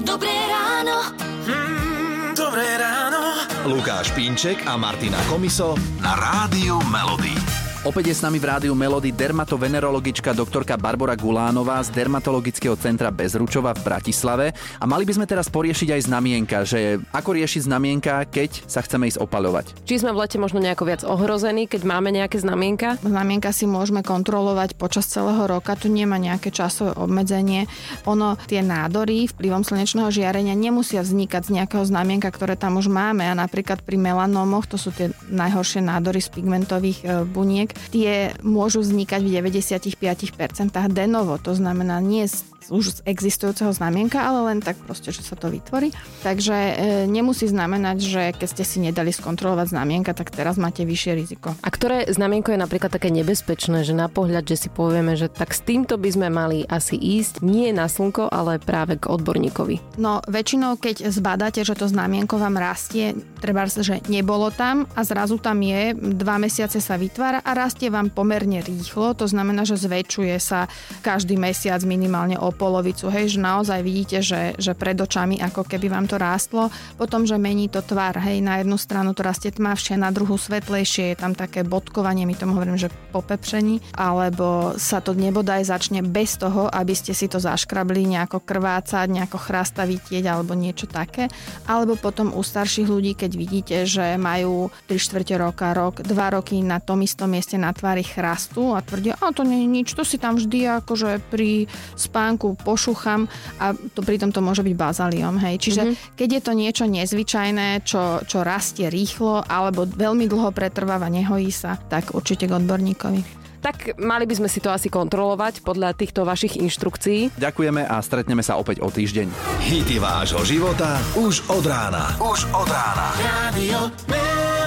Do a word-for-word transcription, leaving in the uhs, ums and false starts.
Dobré ráno. Mm, dobré ráno. Lukáš Pinček a Martina Komiso na Rádiu Melody. Opäť je s nami v Rádiu Melody dermatovenerologička doktorka Barbora Gulánová z Dermatologického centra Bezručova v Bratislave. A mali by sme teraz poriešiť aj znamienka, že ako riešiť znamienka, keď sa chceme ísť opaľovať. Či sme v lete možno nejako viac ohrození, keď máme nejaké znamienka? Znamienka si môžeme kontrolovať počas celého roka, tu nemá nejaké časové obmedzenie. Ono, tie nádory vplyvom slnečného žiarenia nemusia vznikať z nejakého znamienka, ktoré tam už máme. A napríklad pri melanómoch, to sú tie najhoršie nádory z pigmentových buniek, tie môžu vznikať v deväťdesiatpäť percent de novo, to znamená nie z, už z existujúceho znamienka, ale len tak proste, že sa to vytvorí. Takže e, nemusí znamenať, že keď ste si nedali skontrolovať znamienka, tak teraz máte vyššie riziko. A ktoré znamienko je napríklad také nebezpečné, že na pohľad, že si povieme, že tak s týmto by sme mali asi ísť nie na slnko, ale práve k odborníkovi? No, väčšinou, keď zbadáte, že to znamienko vám rastie, treba, že nebolo tam a zrazu tam je, dva mesiace sa vytvára a rastie vám pomerne rýchlo, to znamená, že zväčšuje sa každý mesiac minimálne o polovicu, hej, že naozaj vidíte, že, že pred očami ako keby vám to rástlo, potom, že mení to tvar, hej, na jednu stranu to rastie tmavšie, na druhú svetlejšie, je tam také bodkovanie, my tomu hovorím, že popepření, alebo sa to nebodaj začne bez toho, aby ste si to zaškrabli nejako krvácať, nejako chrasta vytieť alebo niečo také, alebo potom u starších ľudí, keď vidíte, že majú tri štvrte roka, rok, dva roky na tom istom mieste na tvári chrastu a tvrdia, a to nie je nič, to si tam vždy akože pri spánku pošucham a to pritom to môže byť bazaliom, hej. Čiže mm-hmm. keď je to niečo nezvyčajné, čo, čo rastie rýchlo alebo veľmi dlho pretrváva, nehojí sa, tak určite k odborníkovi. Tak mali by sme si to asi kontrolovať podľa týchto vašich inštrukcií. Ďakujeme a stretneme sa opäť o týždeň. Hity vášho života už od rána. Už od rána. Rádio